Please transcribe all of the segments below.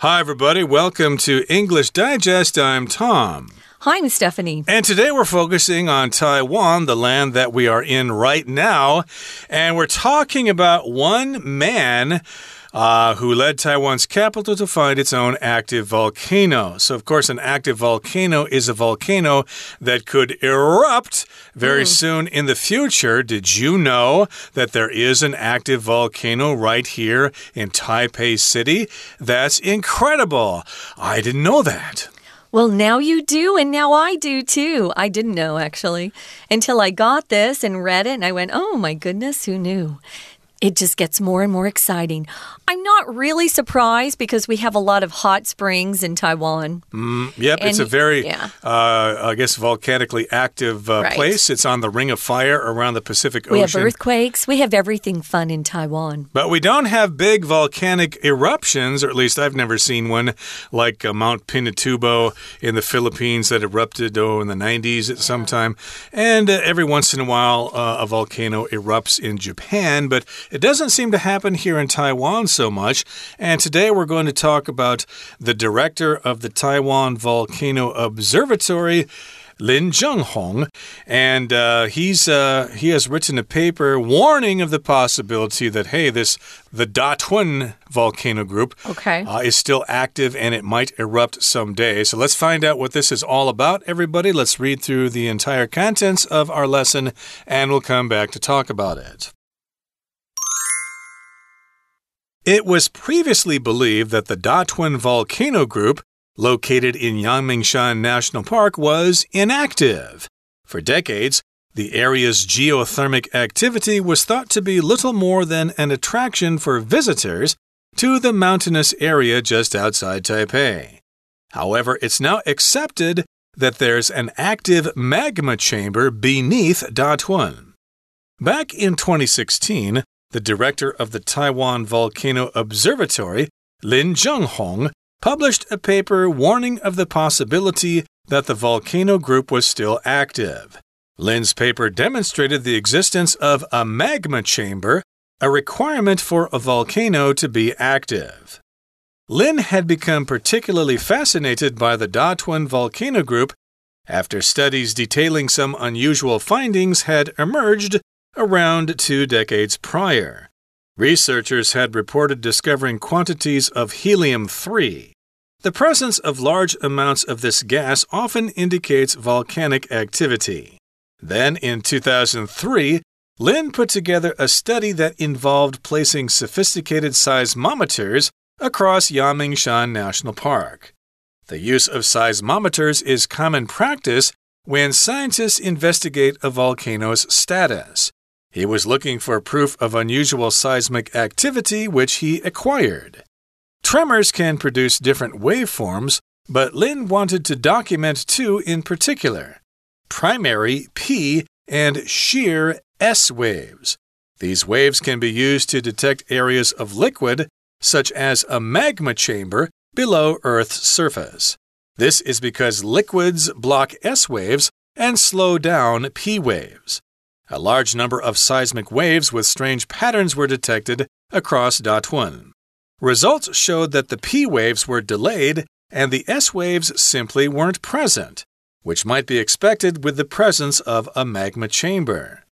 Hi, everybody. Welcome to English Digest. I'm Tom. Hi, I'm Stephanie. And today we're focusing on Taiwan, the land that we are in right now. And we're talking about one man who led Taiwan's capital to find its own active volcano. So, of course, an active volcano is a volcano that could erupt very soon in the future. Did you know that there is an active volcano right here in Taipei City? That's incredible. I didn't know that. Well, now you do, and now I do, too. I didn't know, actually, until I got this and read it, and I went, oh, my goodness, who knew? It just gets more and more exciting. I'm not really surprised because we have a lot of hot springs in Taiwan. Yep, and it's a very, I guess, volcanically active place. It's on the Ring of Fire around the Pacific Ocean. We have earthquakes. We have everything fun in Taiwan. But we don't have big volcanic eruptions, or at least I've never seen one, like Mount Pinatubo in the Philippines that erupted in the 90s at some time. And every once in a while, a volcano erupts in Japan, but it doesn't seem to happen here in Taiwan so much. And today we're going to talk about the director of the Taiwan Volcano Observatory, Lin Zhenghong, and he has written a paper warning of the possibility that, hey, the Datun Volcano Group is still active and it might erupt someday. So let's find out what this is all about, everybody. Let's read through the entire contents of our lesson, and we'll come back to talk about it. It was previously believed that the Datun Volcano Group, located in Yangmingshan National Park, was inactive. For decades, the area's geothermic activity was thought to be little more than an attraction for visitors to the mountainous area just outside Taipei. However, it's now accepted that there's an active magma chamber beneath Datun. Back in 2016, the director of the Taiwan Volcano Observatory, Lin Zhenghong, published a paper warning of the possibility that the volcano group was still active. Lin's paper demonstrated the existence of a magma chamber, a requirement for a volcano to be active. Lin had become particularly fascinated by the Datun Volcano Group after studies detailing some unusual findings had emerged around 2 decades prior. Researchers had reported discovering quantities of helium-3. The presence of large amounts of this gas often indicates volcanic activity. Then, in 2003, Lin put together a study that involved placing sophisticated seismometers across Yangmingshan National Park. The use of seismometers is common practice when scientists investigate a volcano's status. He was looking for proof of unusual seismic activity, which he acquired. Tremors can produce different waveforms, but Lin wanted to document two in particular: primary P and shear S waves. These waves can be used to detect areas of liquid, such as a magma chamber, below Earth's surface. This is because liquids block S waves and slow down P waves. A large number of seismic waves with strange patterns were detected across Datun. Results showed that the P waves were delayed and the S waves simply weren't present, which might be expected with the presence of a magma chamber.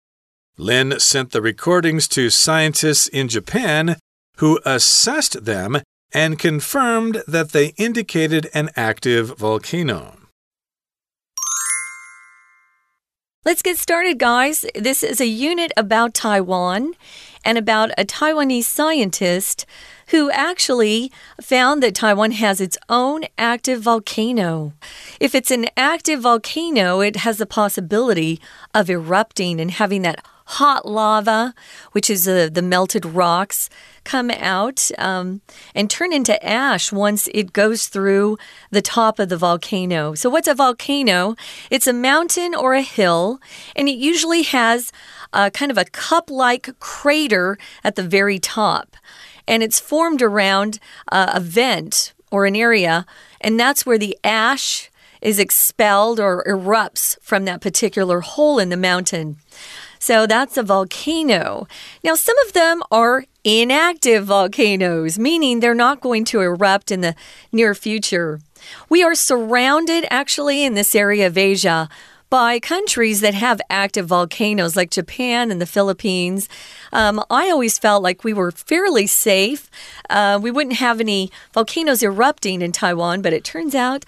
Lin sent the recordings to scientists in Japan, who assessed them and confirmed that they indicated an active volcano. Let's get started, guys. This is a unit about Taiwan and about a Taiwanese scientist who actually found that Taiwan has its own active volcano. If it's an active volcano, it has the possibility of erupting and having that hot lava, which is the melted rocks, come out and turn into ash once it goes through the top of the volcano. So what's a volcano? It's a mountain or a hill, and it usually has kind of a cup-like crater at the very top. And it's formed around a vent or an area, and that's where the ash is expelled or erupts from that particular hole in the mountain. So that's a volcano. Now, some of them are inactive volcanoes, meaning they're not going to erupt in the near future. We are surrounded, actually, in this area of Asia by countries that have active volcanoes like Japan and the Philippines. I always felt like we were fairly safe. We wouldn't have any volcanoes erupting in Taiwan, but it turns out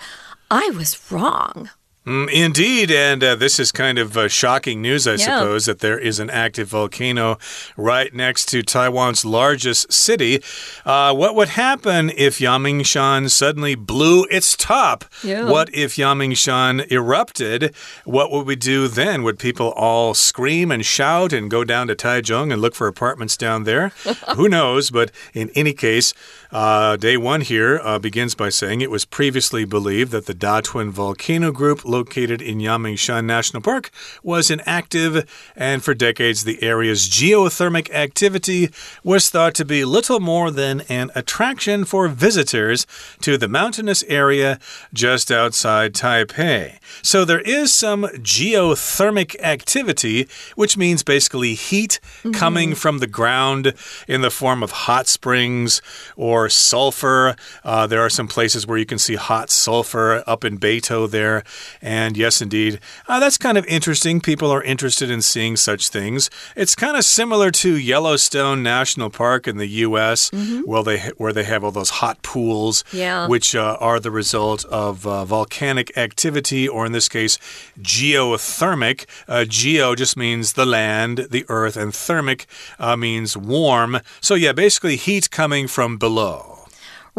I was wrong. Indeed, and this is kind of shocking news, I suppose, that there is an active volcano right next to Taiwan's largest city. What would happen if Yangmingshan suddenly blew its top? Yeah. What if Yangmingshan erupted? What would we do then? Would people all scream and shout and go down to Taichung and look for apartments down there? Who knows, but in any case, day one here begins by saying it was previously believed that the Datun Volcano Group located in Yangmingshan National Park was inactive, and for decades the area's geothermal activity was thought to be little more than an attraction for visitors to the mountainous area just outside Taipei. So there is some geothermal activity, which means basically heat coming from the ground in the form of hot springs or sulfur. There are some places where you can see hot sulfur up in Beitou there. And yes, indeed, that's kind of interesting. People are interested in seeing such things. It's kind of similar to Yellowstone National Park in the U.S., where they have all those hot pools, which are the result of volcanic activity, or in this case, geothermal. Geo just means the land, the earth, and thermal means warm. So yeah, basically heat coming from below.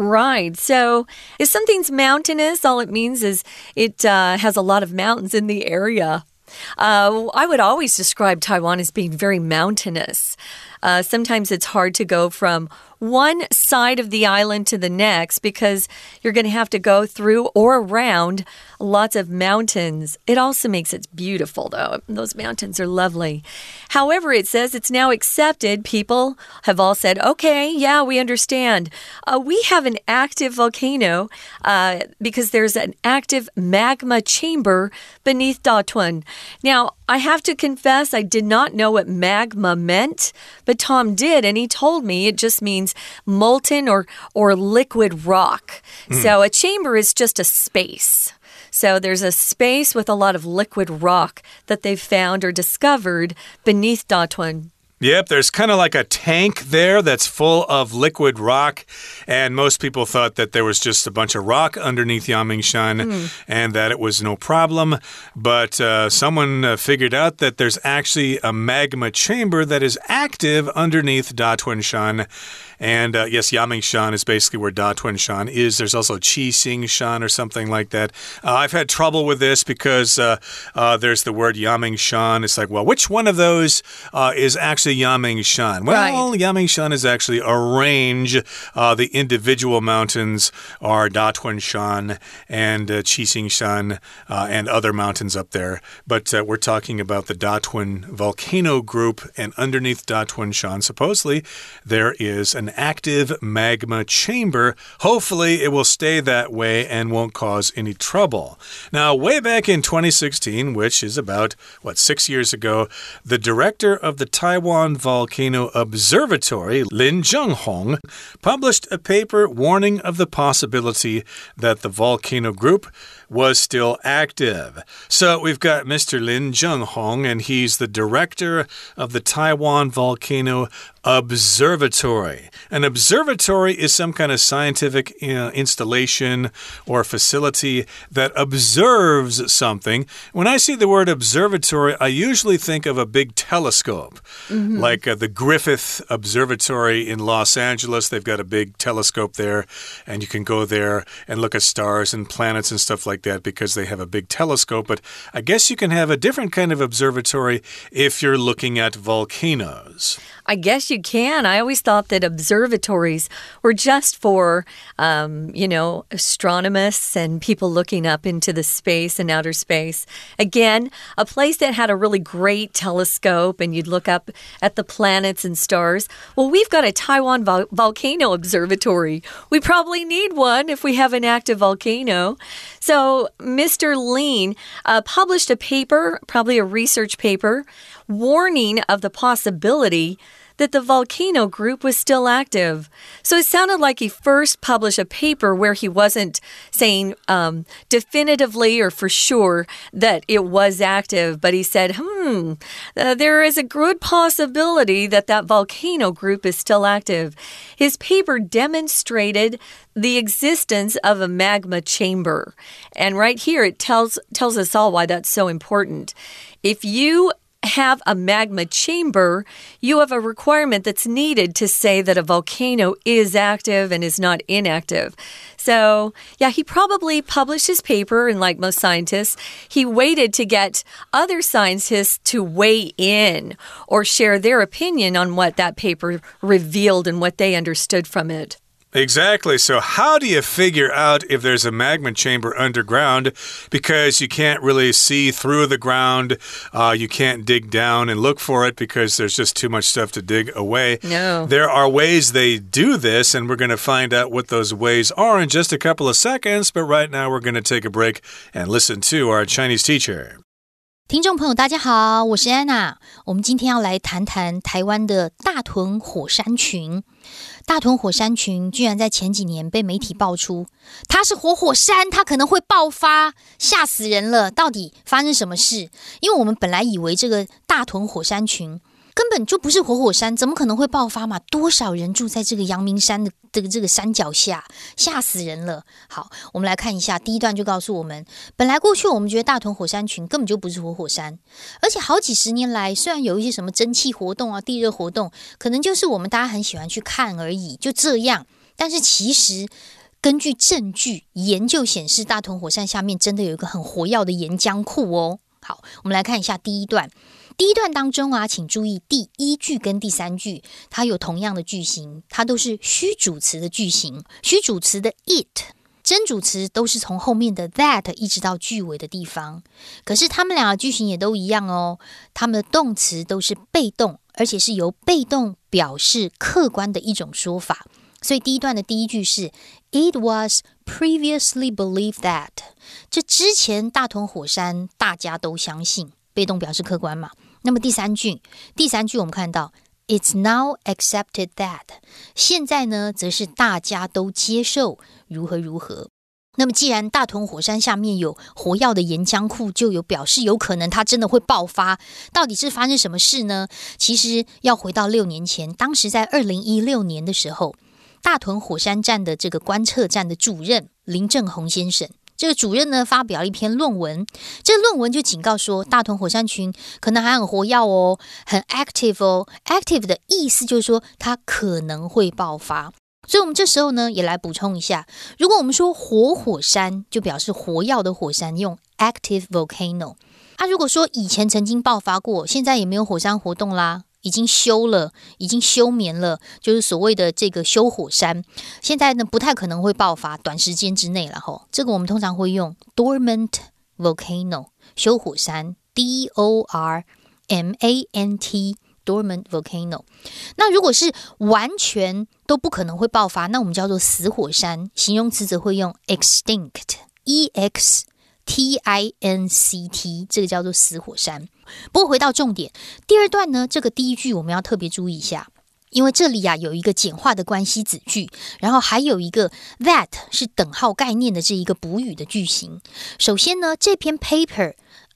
Right. So if something's mountainous, all it means is it has a lot of mountains in the area. I would always describe Taiwan as being very mountainous. Sometimes it's hard to go from one side of the island to the next because you're going to have to go through or around lots of mountains. It also makes it beautiful, though. Those mountains are lovely. However, it says it's now accepted. People have all said, okay, yeah, we understand. We have an active volcano because there's an active magma chamber beneath Datun. Now, I have to confess, I did not know what magma meant, but Tom did, and he told me it just means molten or liquid rock. So a chamber is just a space. So there's a space with a lot of liquid rock that they've found or discovered beneath Datun. Yep, there's kind of like a tank there that's full of liquid rock, and most people thought that there was just a bunch of rock underneath Yangmingshan and that it was no problem, but someone figured out that there's actually a magma chamber that is active underneath Datunshan. And yes, Yangmingshan is basically where Datunshan is. There's also Qixing Shan or something like that. I've had trouble with this because there's the word Yangmingshan. It's like, well, which one of those is actually Yangmingshan? Well, right. Yangmingshan is actually a range. The individual mountains are Datunshan and Qixing Shan and other mountains up there. But we're talking about the Datun Volcano Group, and underneath Datunshan, supposedly, there is an active magma chamber. Hopefully, it will stay that way and won't cause any trouble. Now, way back in 2016, which is about, 6 years ago, the director of the Taiwan Volcano Observatory, Lin Zhenghong, published a paper warning of the possibility that the volcano group was still active. So we've got Mr. Lin Zhenghong, and he's the director of the Taiwan Volcano Observatory. An observatory is some kind of scientific installation or facility that observes something. When I see the word observatory, I usually think of a big telescope, like the Griffith Observatory in Los Angeles. They've got a big telescope there, and you can go there and look at stars and planets and stuff like that because they have a big telescope. But I guess you can have a different kind of observatory if you're looking at volcanoes. I guess you can. I always thought that observatories were just for, astronomers and people looking up into the space and outer space. Again, a place that had a really great telescope and you'd look up at the planets and stars. Well, we've got a Taiwan volcano observatory. We probably need one if we have an active volcano. So Mr. Lin published a paper, probably a research paper, warning of the possibility that the volcano group was still active. So it sounded like he first published a paper where he wasn't saying definitively or for sure that it was active, but he said, there is a good possibility that volcano group is still active. His paper demonstrated the existence of a magma chamber. And right here, it tells us all why that's so important. If you have a magma chamber, you have a requirement that's needed to say that a volcano is active and is not inactive. So, yeah, he probably published his paper, and like most scientists, he waited to get other scientists to weigh in or share their opinion on what that paper revealed and what they understood from it. Exactly. So how do you figure out if there's a magma chamber underground? Because you can't really see through the ground. You can't dig down and look for it because there's just too much stuff to dig away. No. There are ways they do this, and we're going to find out what those ways are in just a couple of seconds. But right now, we're going to take a break and listen to our Chinese teacher. 听众朋友大家好，我是安娜。我们今天要来谈谈台湾的大屯火山群。大屯火山群居然在前几年被媒体爆出，它是火山，它可能会爆发，吓死人了，到底发生什么事？因为我们本来以为这个大屯火山群根本就不是火山，怎么可能会爆发嘛？多少人住在这个阳明山的这个山脚下，吓死人了。好，我们来看一下，第一段就告诉我们，本来过去我们觉得大屯火山群根本就不是火山，而且好几十年来，虽然有一些什么蒸汽活动啊、地热活动，可能就是我们大家很喜欢去看而已，就这样。但是其实根据证据研究显示，大屯火山下面真的有一个很活跃的岩浆库哦。好，我们来看一下第一段。第一段当中啊，请注意第一句跟第三句，它有同样的句型，它都是虚主词的句型。虚主词的 it， 真主词都是从后面的 that 一直到句尾的地方。可是它们俩的句型也都一样哦，它们的动词都是被动，而且是由被动表示客观的一种说法。所以第一段的第一句是 It was previously believed that， 这之前大屯火山大家都相信，被动表示客观嘛。那么第三句我们看到 It's now accepted that， 现在呢则是大家都接受如何。那么既然大屯火山下面有活跃的岩浆库，就有表示有可能它真的会爆发。到底是发生什么事呢？其实要回到6年前，当时在2016年的时候，大屯火山站的这个观测站的主任林正宏先生，这个主任呢发表了一篇论文，这个论文就警告说，大屯火山群可能还很活跃哦，很 active 哦。active 的意思就是说它可能会爆发。所以我们这时候呢也来补充一下，如果我们说火山就表示活跃的火山，用 active volcano。如果说以前曾经爆发过，现在也没有火山活动啦，已经休了，已经休眠了，就是所谓的这个休火山。现在呢不太可能会爆发，短时间之内了吼。这个我们通常会用 dormant volcano， 休火山 dormant dormant volcano。那如果是完全都不可能会爆发，那我们叫做死火山，形容词则会用 extinct extinct， 这个叫做死火山。不过回到重点，第二段呢，这个第一句我们要特别注意一下，因为这里啊有一个简化的关系子句，然后还有一个 that 是等号概念的这一个补语的句型。首先呢，这篇 paper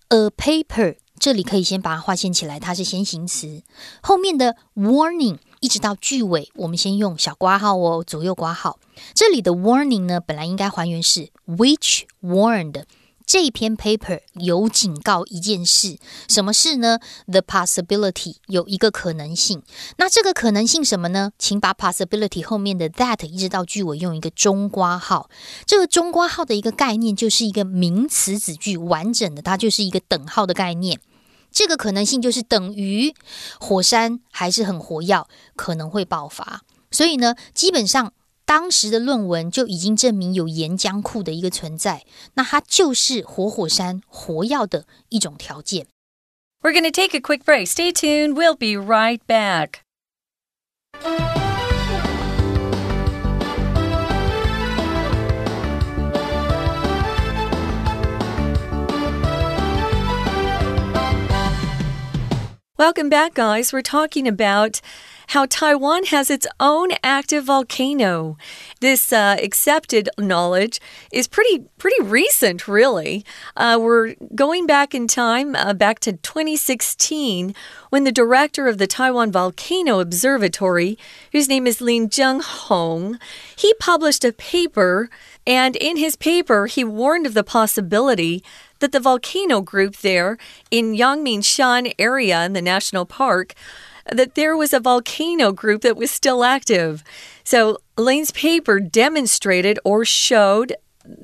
a paper， 这里可以先把它划线起来，它是先行词，后面的 warning 一直到句尾，我们先用小括号哦，左右括号。这里的 warning 呢本来应该还原是 which warned，这篇 paper 有警告一件事，什么事呢？ The possibility， 有一个可能性。那这个可能性什么呢？请把 possibility 后面的 that 一直到句尾用一个中括号。这个中括号的一个概念就是一个名词子句，完整的，它就是一个等号的概念。这个可能性就是等于火山还是很活跃，可能会爆发。所以呢，基本上当时的论文就已经证明有岩浆库的一个存在，那它就是火山活跃的一种条件。We're going to take a quick break. Stay tuned. We'll be right back. Welcome back, guys. We're talking about how Taiwan has its own active volcano. This accepted knowledge is pretty recent, really. We're going back in time, back to 2016, when the director of the Taiwan Volcano Observatory, whose name is Lin Zhenghong, he published a paper, and in his paper, he warned of the possibility that the volcano group there in Yangmingshan area in the national park, that there was a volcano group that was still active. So Lane's paper demonstrated or showed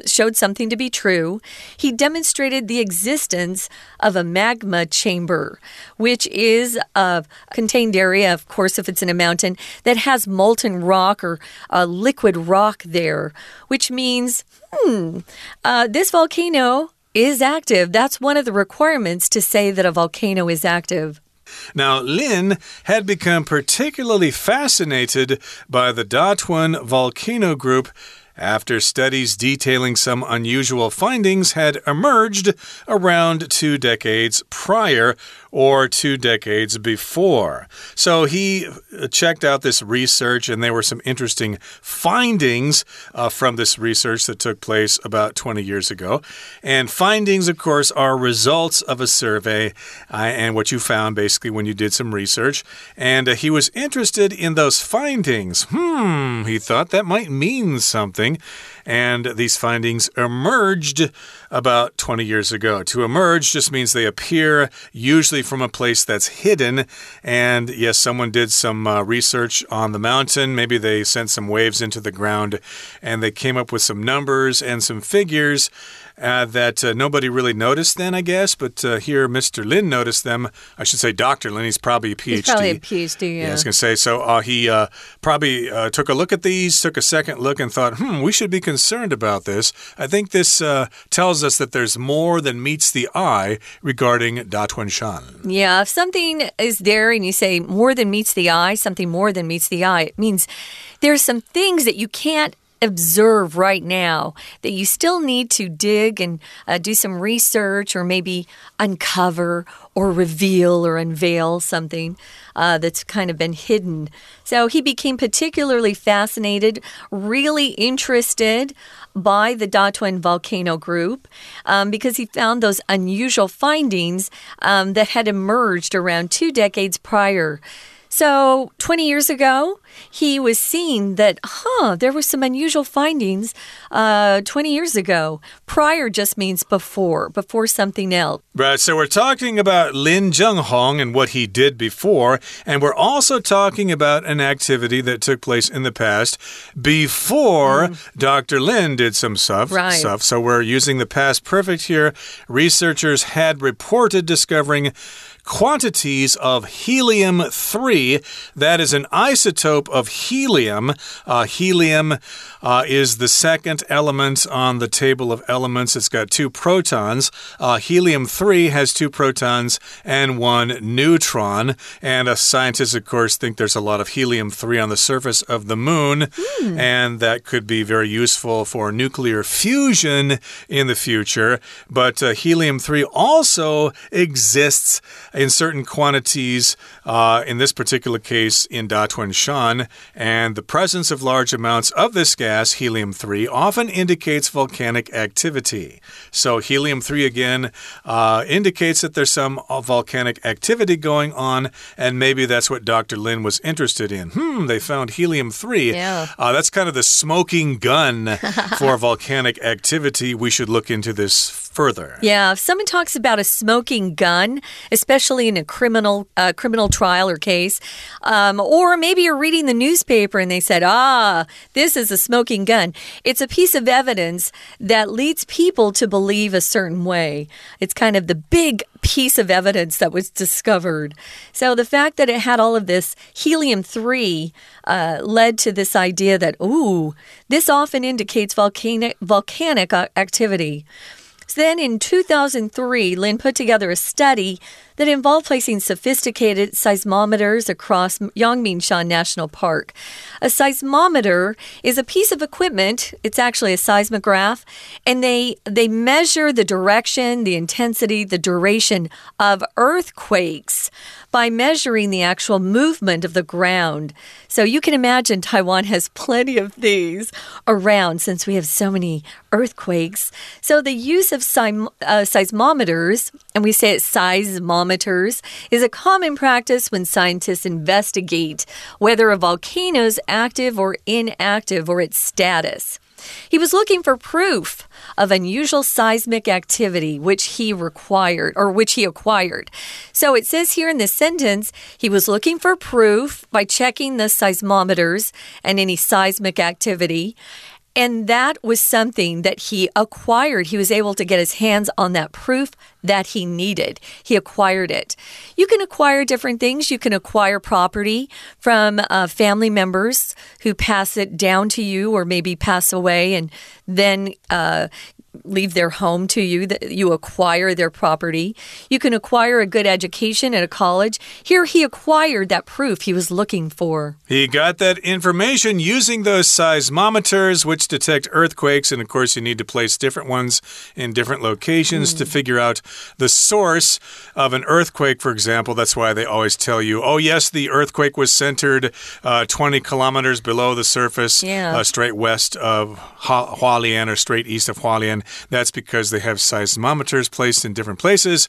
something to be true. He demonstrated the existence of a magma chamber, which is a contained area, of course, if it's in a mountain, that has molten rock or liquid rock there, which means, this volcano is active. That's one of the requirements to say that a volcano is active. Now, Lin had become particularly fascinated by the Datun Volcano Group after studies detailing some unusual findings had emerged around 2 decades prior or 2 decades before. So he checked out this research, and there were some interesting findings from this research that took place about 20 years ago. And findings, of course, are results of a survey and what you found basically when you did some research. And he was interested in those findings. He thought that might mean something. And these findings emerged about 20 years ago. To emerge just means they appear usually from a place that's hidden. And yes, someone did some research on the mountain. Maybe they sent some waves into the ground and they came up with some numbers and some figures that nobody really noticed then, I guess. But here, Mr. Lin noticed them. I should say Dr. Lin. He's probably a PhD. He's probably a PhD, yeah. I was going to say. So he probably took a look at these, took a second look and thought, we should be concerned about this. I think this tells us that there's more than meets the eye regarding Datunshan. Yeah, if something is there and you say more than meets the eye, something more than meets the eye, it means there's some things that you can't observe right now that you still need to dig and do some research or maybe uncover or reveal or unveil something that's kind of been hidden. So he became particularly fascinated, really interested by the Datun Volcano Group because he found those unusual findings that had emerged around 2 decades prior. So 20 years ago, he was seeing that, there were some unusual findings 20 years ago. Prior just means before something else. Right, so we're talking about Lin Zhenghong and what he did before, and we're also talking about an activity that took place in the past before Dr. Lin did some stuff. So we're using the past perfect here. Researchers had reported discovering quantities of helium-3. That is an isotope of helium. Helium is the second element on the table of elements. It's got 2 protons. Helium-3 has 2 protons and 1 neutron. And scientists, of course, think there's a lot of helium-3 on the surface of the moon. And that could be very useful for nuclear fusion in the future. But helium-3 also exists in certain quantities, in this particular case in Datunshan, and the presence of large amounts of this gas, helium-3, often indicates volcanic activity. So helium-3 again indicates that there's some volcanic activity going on, and maybe that's what Dr. Lin was interested in. They found helium-3. Yeah. That's kind of the smoking gun for volcanic activity. We should look into this further. Yeah, if someone talks about a smoking gun, especially in a criminal trial or case, or maybe you're reading the newspaper and they said, this is a smoking gun. It's a piece of evidence that leads people to believe a certain way. It's kind of the big piece of evidence that was discovered. So the fact that it had all of this helium-3 led to this idea that, this often indicates volcanic activity. Then in 2003, Lin put together a study that involve placing sophisticated seismometers across Yangmingshan National Park. A seismometer is a piece of equipment. It's actually a seismograph, and they measure the direction, the intensity, the duration of earthquakes by measuring the actual movement of the ground. So you can imagine Taiwan has plenty of these around since we have so many earthquakes. So the use of seismometers, and we say it's seismometers, is a common practice when scientists investigate whether a volcano is active or inactive or its status. He was looking for proof of unusual seismic activity, which he acquired. So it says here in this sentence, he was looking for proof by checking the seismometers and any seismic activity. And that was something that he acquired. He was able to get his hands on that proof that he needed. He acquired it. You can acquire different things. You can acquire property from family members who pass it down to you or maybe pass away and then leave their home to you, that you acquire their property. You can acquire a good education at a college. Here he acquired that proof he was looking for. He got that information using those seismometers, which detect earthquakes. And of course, you need to place different ones in different locations to figure out the source of an earthquake, for example. That's why they always tell you, oh, yes, the earthquake was centered 20 kilometers below the surface, straight west of Hualien or straight east of Hualien. That's because they have seismometers placed in different places.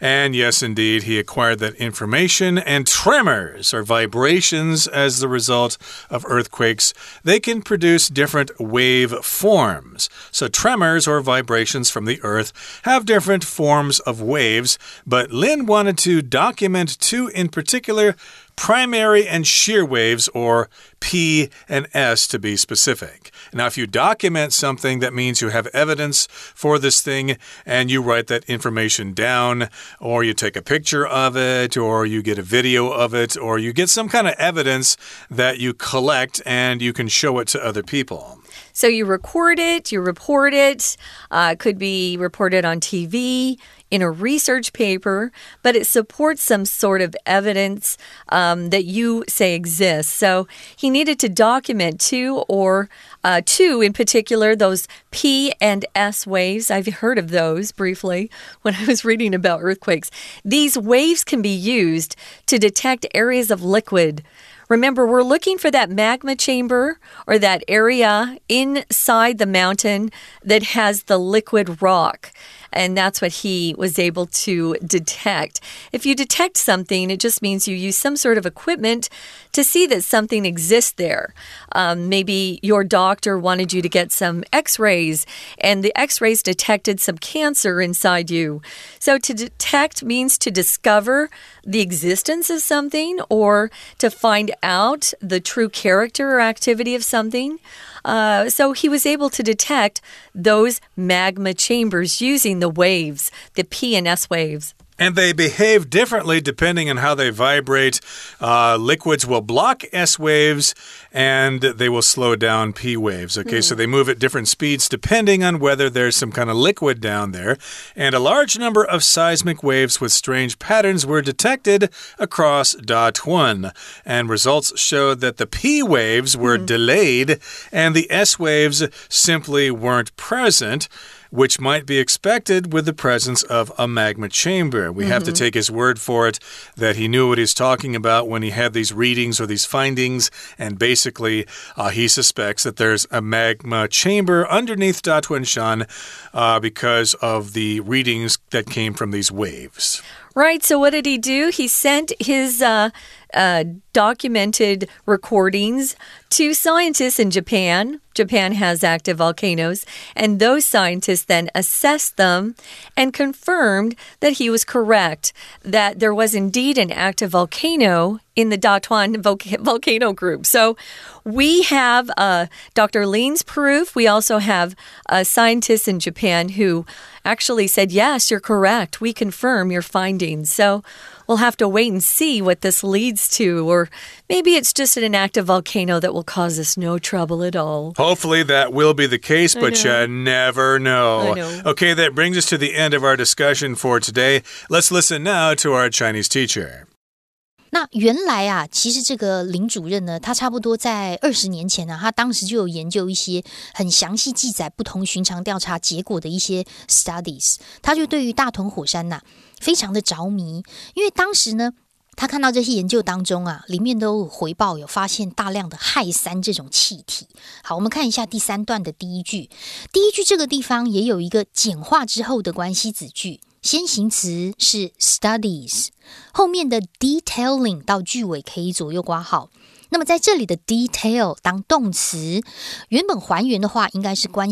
And yes, indeed, he acquired that information. And tremors or vibrations as the result of earthquakes, they can produce different wave forms. So tremors or vibrations from the earth have different forms of waves. But Lin wanted to document two in particular, primary and shear waves, or P and S to be specific. Now, if you document something, that means you have evidence for this thing and you write that information down, or you take a picture of it, or you get a video of it, or you get some kind of evidence that you collect and you can show it to other people. So you record it, you report it. It could be reported on TV, in a research paper, but it supports some sort of evidence that you say exists. So he needed to document two in particular, those P and S waves. I've heard of those briefly when I was reading about earthquakes. These waves can be used to detect areas of liquid. Remember, we're looking for that magma chamber or that area inside the mountain that has the liquid rock. And that's what he was able to detect. If you detect something, it just means you use some sort of equipment to see that something exists there. Maybe your doctor wanted you to get some x-rays, and the x-rays detected some cancer inside you. So to detect means to discover the existence of something or to find out the true character or activity of something. So he was able to detect those magma chambers using the waves, the P and S waves. And they behave differently depending on how they vibrate. Liquids will block S waves and they will slow down P waves. Okay, so they move at different speeds depending on whether there's some kind of liquid down there. And a large number of seismic waves with strange patterns were detected across Datun. And results showed that the P waves were delayed and the S waves simply weren't present, which might be expected with the presence of a magma chamber. We have to take his word for it that he knew what he was talking about when he had these readings or these findings. And basically, he suspects that there's a magma chamber underneath Datunshan because of the readings that came from these waves. Right, so what did he do? He sent his documented recordings to scientists in Japan. Japan has active volcanoes, and those scientists then assessed them and confirmed that he was correct, that there was indeed an active volcano in the Datun Volcano Group. So we have Dr. Lin's proof. We also have scientists in Japan who actually said, yes, you're correct. We confirm your findings. finding. So we'll have to wait and see what this leads to, or maybe it's just an active volcano that will cause us no trouble at all. Hopefully that will be the case, but you never know. Okay, that brings us to the end of our discussion for today. Let's listen now to our Chinese teacher. 那原来啊，其实这个林主任呢，他差不多在20年前啊，他当时就有研究一些很详细记载不同寻常调查结果的一些 studies。他就对于大屯火山呐，非常的着迷，因为当时呢，他看到这些研究当中啊，里面都有回报有发现大量的氦三这种气体。好，我们看一下第3段的第一句，这个地方也有一个简化之后的关系子句。先行词是 studies， 后面的 detailing 到句尾可以左右括号。那么在这里的 detail 当动词，原本还原的话应该是关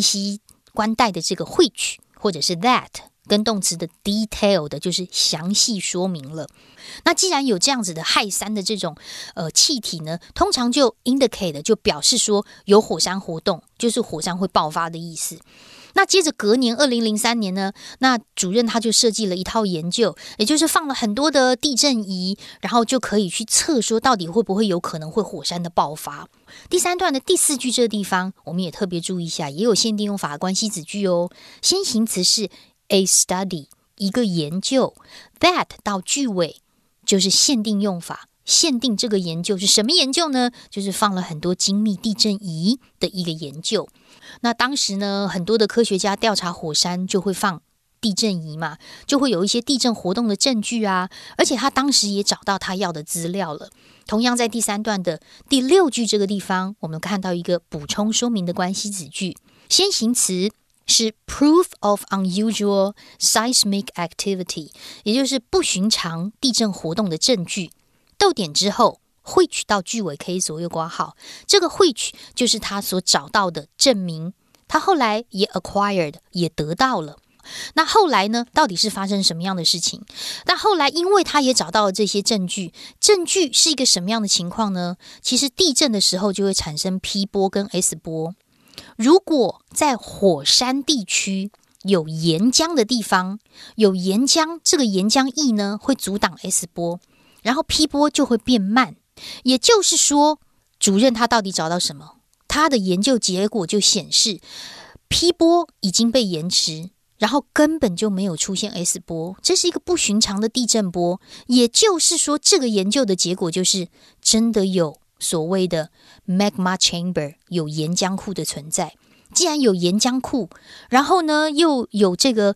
带的这个 which 或者是 that， 跟动词的 detail 的就是详细说明了。那既然有这样子的氦三的这种气体呢，通常就 indicate 就表示说有火山活动，就是火山会爆发的意思。那接着隔年2003年呢，那主任他就设计了一套研究，也就是放了很多的地震仪，然后就可以去测说到底会不会有可能会火山的爆发。第3段的第4句这个地方我们也特别注意一下，也有限定用法的关系子句哦。先行词是 a study 一个研究， that 到句尾就是限定用法，限定这个研究是什么研究呢？就是放了很多精密地震仪的一个研究。那当时呢，很多的科学家调查火山就会放地震仪嘛，就会有一些地震活动的证据啊，而且他当时也找到他要的资料了。同样在第3段的第6句这个地方，我们看到一个补充说明的关系子句，先行词是 proof of unusual seismic activity， 也就是不寻常地震活动的证据。逗点之后which 到句尾可以左右括号，这个 which 就是他所找到的证明，他后来也 acquired 也得到了。那后来呢，到底是发生什么样的事情？那后来因为他也找到了这些证据，是一个什么样的情况呢？其实地震的时候就会产生 P 波跟 S 波，如果在火山地区有岩浆的地方，有岩浆，这个岩浆翼呢会阻挡 S 波，然后 P 波就会变慢。也就是说，主任他到底找到什么？他的研究结果就显示 P 波已经被延迟，然后根本就没有出现 S 波，这是一个不寻常的地震波。也就是说，这个研究的结果就是真的有所谓的 magma chamber， 有岩浆库的存在。既然有岩浆库，然后呢又有这个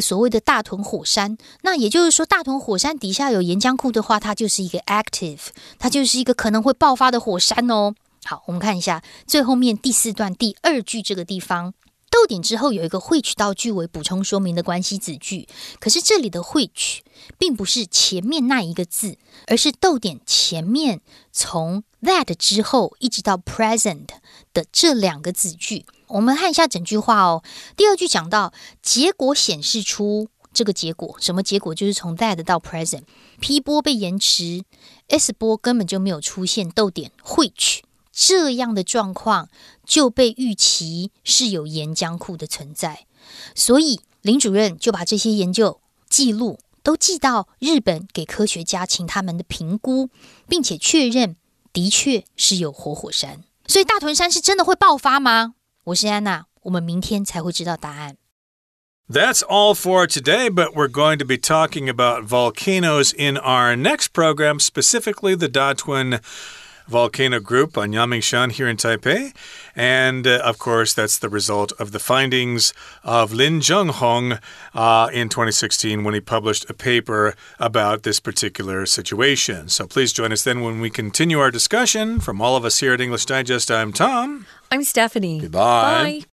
所谓的大屯火山，那也就是说大屯火山底下有岩浆库的话，它就是一个 active， 它就是一个可能会爆发的火山哦。好，我们看一下最后面第4段第2句这个地方，逗点之后有一个 which 到句尾补充说明的关系子句，可是这里的 which 并不是前面那一个字，而是逗点前面从 that 之后一直到 present 的这2个子句。我们看一下整句话哦。第2句讲到结果显示出这个结果，什么结果？就是从 that 到 present， P 波被延迟， S 波根本就没有出现，逗点 which 这样的状况就被预期是有岩浆库的存在。所以林主任就把这些研究记录都寄到日本给科学家，请他们的评估，并且确认的确是有活火山。所以大屯山是真的会爆发吗？我是安娜，我们明天才会知道答案。That's all for today, but we're going to be talking about volcanoes in our next program, specifically the Datun Volcano Group on Yangmingshan here in Taipei. And, of course, that's the result of the findings of Lin Zhenghong in 2016 when he published a paper about this particular situation. So please join us then when we continue our discussion. From all of us here at English Digest, I'm Tom. I'm Stephanie. Goodbye. Bye.